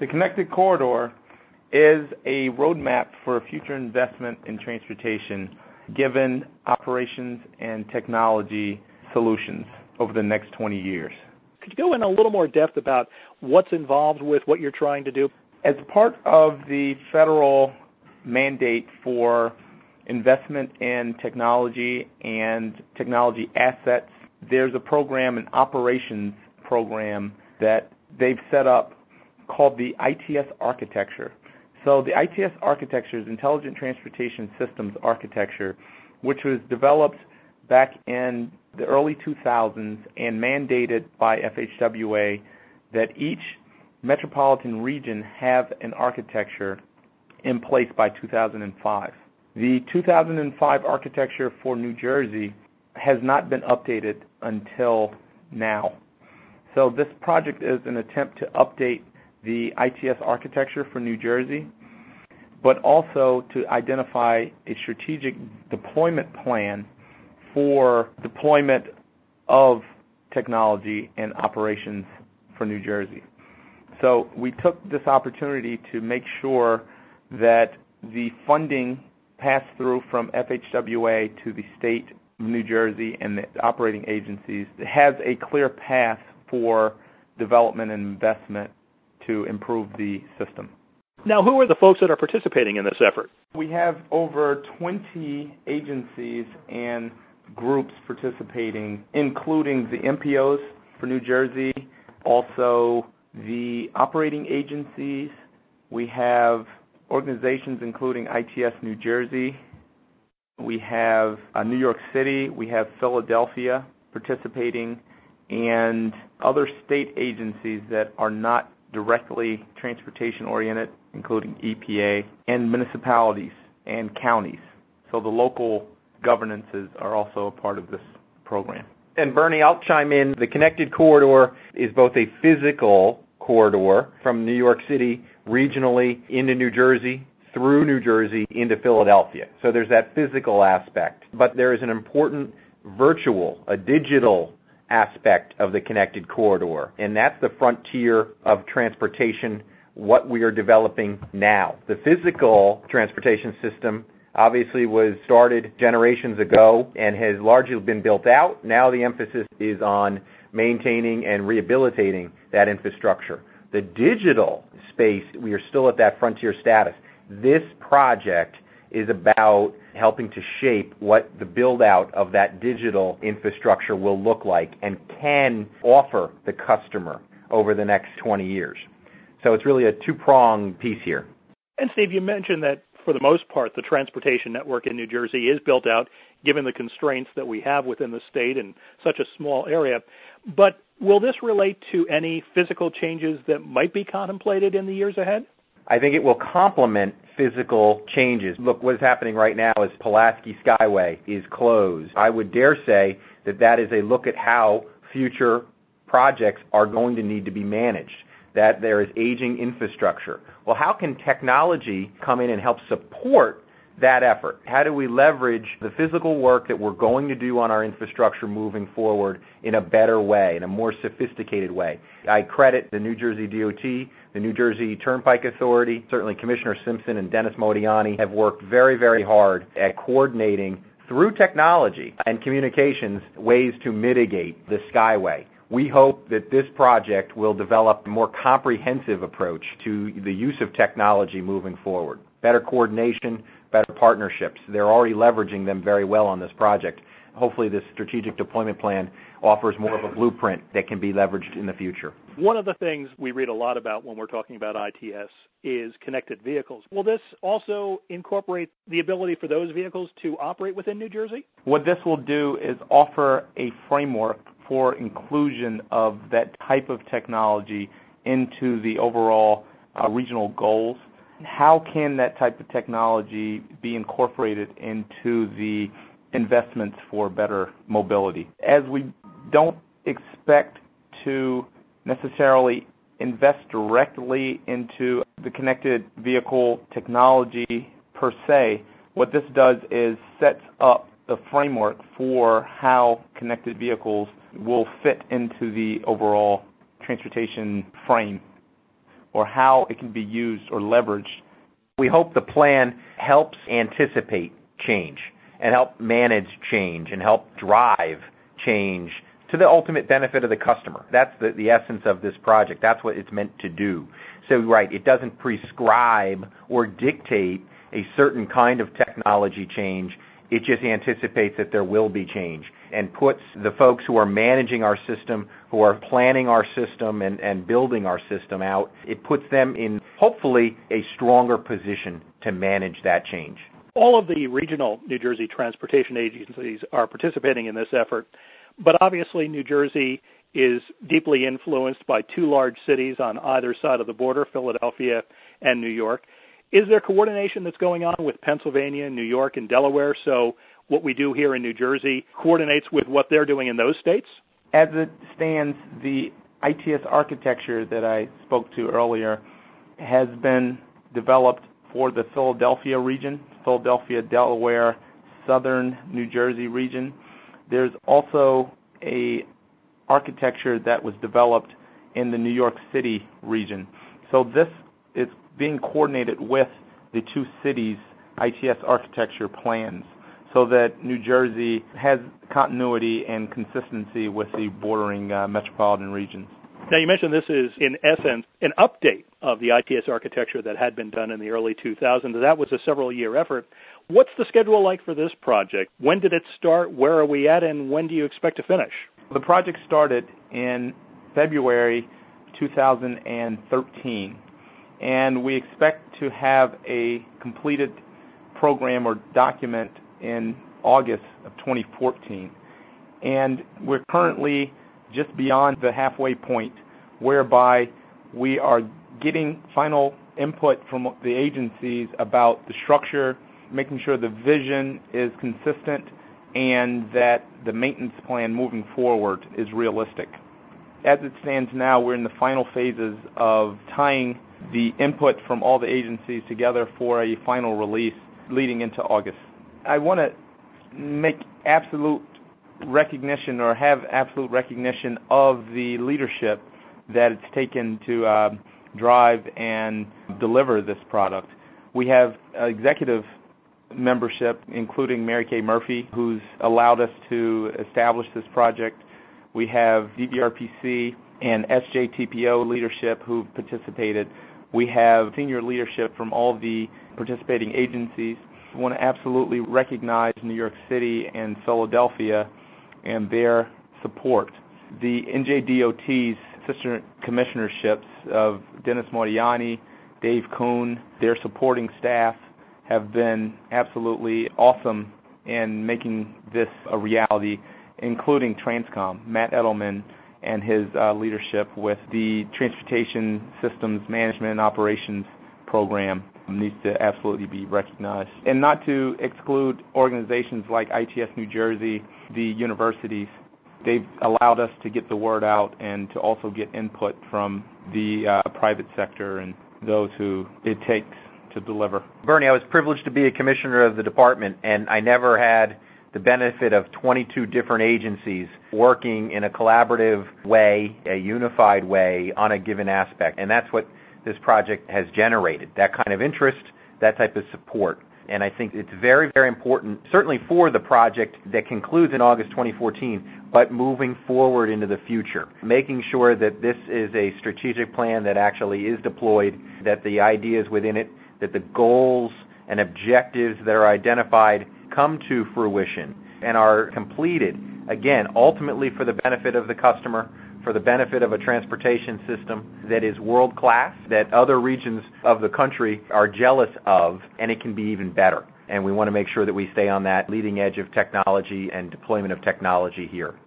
The Connected Corridor is a roadmap for future investment in transportation, given operations and technology solutions over the next 20 years. Could you go in a little more depth about what's involved with what you're trying to do? As part of the federal mandate for investment in technology and technology assets, there's a program, an operations program that they've set up called the ITS architecture. So the ITS architecture is Intelligent Transportation Systems architecture, which was developed back in the early 2000s and mandated by FHWA that each metropolitan region have an architecture in place by 2005. The 2005 architecture for New Jersey has not been updated until now. So this project is an attempt to update the ITS architecture for New Jersey, but also to identify a strategic deployment plan for deployment of technology and operations for New Jersey. So we took this opportunity to make sure that the funding passed through from FHWA to the state of New Jersey and the operating agencies has a clear path for development and investment to improve the system. Now, who are the folks that are participating in this effort? We have over 20 agencies and groups participating, including the MPOs for New Jersey, also the operating agencies. We have organizations including ITS New Jersey. We have New York City. We have Philadelphia participating, and other state agencies that are not directly transportation-oriented, including EPA, and municipalities and counties. So the local governances are also a part of this program. And Bernie, I'll chime in. The Connected Corridor is both a physical corridor from New York City regionally into New Jersey, through New Jersey into Philadelphia. So there's that physical aspect. But there is an important virtual, a digital aspect of the Connected Corridor, and that's the frontier of transportation, what we are developing now. The physical transportation system obviously was started generations ago and has largely been built out. Now the emphasis is on maintaining and rehabilitating that infrastructure. The digital space, we are still at that frontier status. This project is about helping to shape what the build-out of that digital infrastructure will look like and can offer the customer over the next 20 years. So it's really a two-pronged piece here. And Steve, you mentioned that for the most part the transportation network in New Jersey is built out given the constraints that we have within the state and such a small area. But will this relate to any physical changes that might be contemplated in the years ahead? I think it will complement physical changes. Look, what's happening right now is Pulaski Skyway is closed. I would dare say that that is a look at how future projects are going to need to be managed, that there is aging infrastructure. Well, how can technology come in and help support that effort? How do we leverage the physical work that we're going to do on our infrastructure moving forward in a better way, in a more sophisticated way? I credit the New Jersey DOT, the New Jersey Turnpike Authority. Certainly Commissioner Simpson and Dennis Motiani have worked very, very hard at coordinating through technology and communications ways to mitigate the Skyway. We hope that this project will develop a more comprehensive approach to the use of technology moving forward. Better coordination, better partnerships. They're already leveraging them very well on this project. Hopefully this strategic deployment plan offers more of a blueprint that can be leveraged in the future. One of the things we read a lot about when we're talking about ITS is connected vehicles. Will this also incorporate the ability for those vehicles to operate within New Jersey? What this will do is offer a framework for inclusion of that type of technology into the overall regional goals. How can that type of technology be incorporated into the investments for better mobility? As we don't expect to necessarily invest directly into the connected vehicle technology per se, what this does is sets up the framework for how connected vehicles will fit into the overall transportation frame or how it can be used or leveraged. We hope the plan helps anticipate change and help manage change and help drive change to the ultimate benefit of the customer. That's the essence of this project. That's what it's meant to do. So, right, it doesn't prescribe or dictate a certain kind of technology change. It just anticipates that there will be change and puts the folks who are managing our system, who are planning our system and building our system out, it puts them in, hopefully, a stronger position to manage that change. All of the regional New Jersey transportation agencies are participating in this effort, but obviously New Jersey is deeply influenced by two large cities on either side of the border, Philadelphia and New York. Is there coordination that's going on with Pennsylvania, New York, and Delaware, so what we do here in New Jersey coordinates with what they're doing in those states? As it stands, the ITS architecture that I spoke to earlier has been developed for the Philadelphia region, Philadelphia, Delaware, southern New Jersey region. There's also an architecture that was developed in the New York City region. So this is being coordinated with the two cities' ITS architecture plans so that New Jersey has continuity and consistency with the bordering metropolitan regions. Now, you mentioned this is, in essence, an update of the ITS architecture that had been done in the early 2000s. That was a several-year effort. What's the schedule like for this project? When did it start? Where are we at? And when do you expect to finish? The project started in February 2013, and we expect to have a completed program or document in August of 2014. And we're currently just beyond the halfway point, whereby we are getting final input from the agencies about the structure, making sure the vision is consistent and that the maintenance plan moving forward is realistic. As it stands now, we're in the final phases of tying the input from all the agencies together for a final release leading into August. I want to make absolute recognition or have absolute recognition of the leadership that it's taken to drive and deliver this product. We have executive membership, including Mary Kay Murphy, who's allowed us to establish this project. We have DVRPC and SJTPO leadership who participated. We have senior leadership from all the participating agencies. I want to absolutely recognize New York City and Philadelphia and their support. The NJDOT's sister commissionerships of Dennis Motiani, Dave Kuhn, their supporting staff have been absolutely awesome in making this a reality, including Transcom, Matt Edelman, and his leadership with the Transportation Systems Management and Operations Program needs to absolutely be recognized. And not to exclude organizations like ITS New Jersey, the universities. They've allowed us to get the word out and to also get input from the private sector and those who it takes to deliver. Bernie, I was privileged to be a commissioner of the department, and I never had the benefit of 22 different agencies working in a collaborative way, a unified way on a given aspect. And that's what this project has generated, that kind of interest, that type of support. And I think it's very, very important, certainly for the project that concludes in August 2014, but moving forward into the future, making sure that this is a strategic plan that actually is deployed, that the ideas within it, that the goals and objectives that are identified come to fruition and are completed, again, ultimately for the benefit of the customer, for the benefit of a transportation system that is world-class, that other regions of the country are jealous of, and it can be even better. And we want to make sure that we stay on that leading edge of technology and deployment of technology here.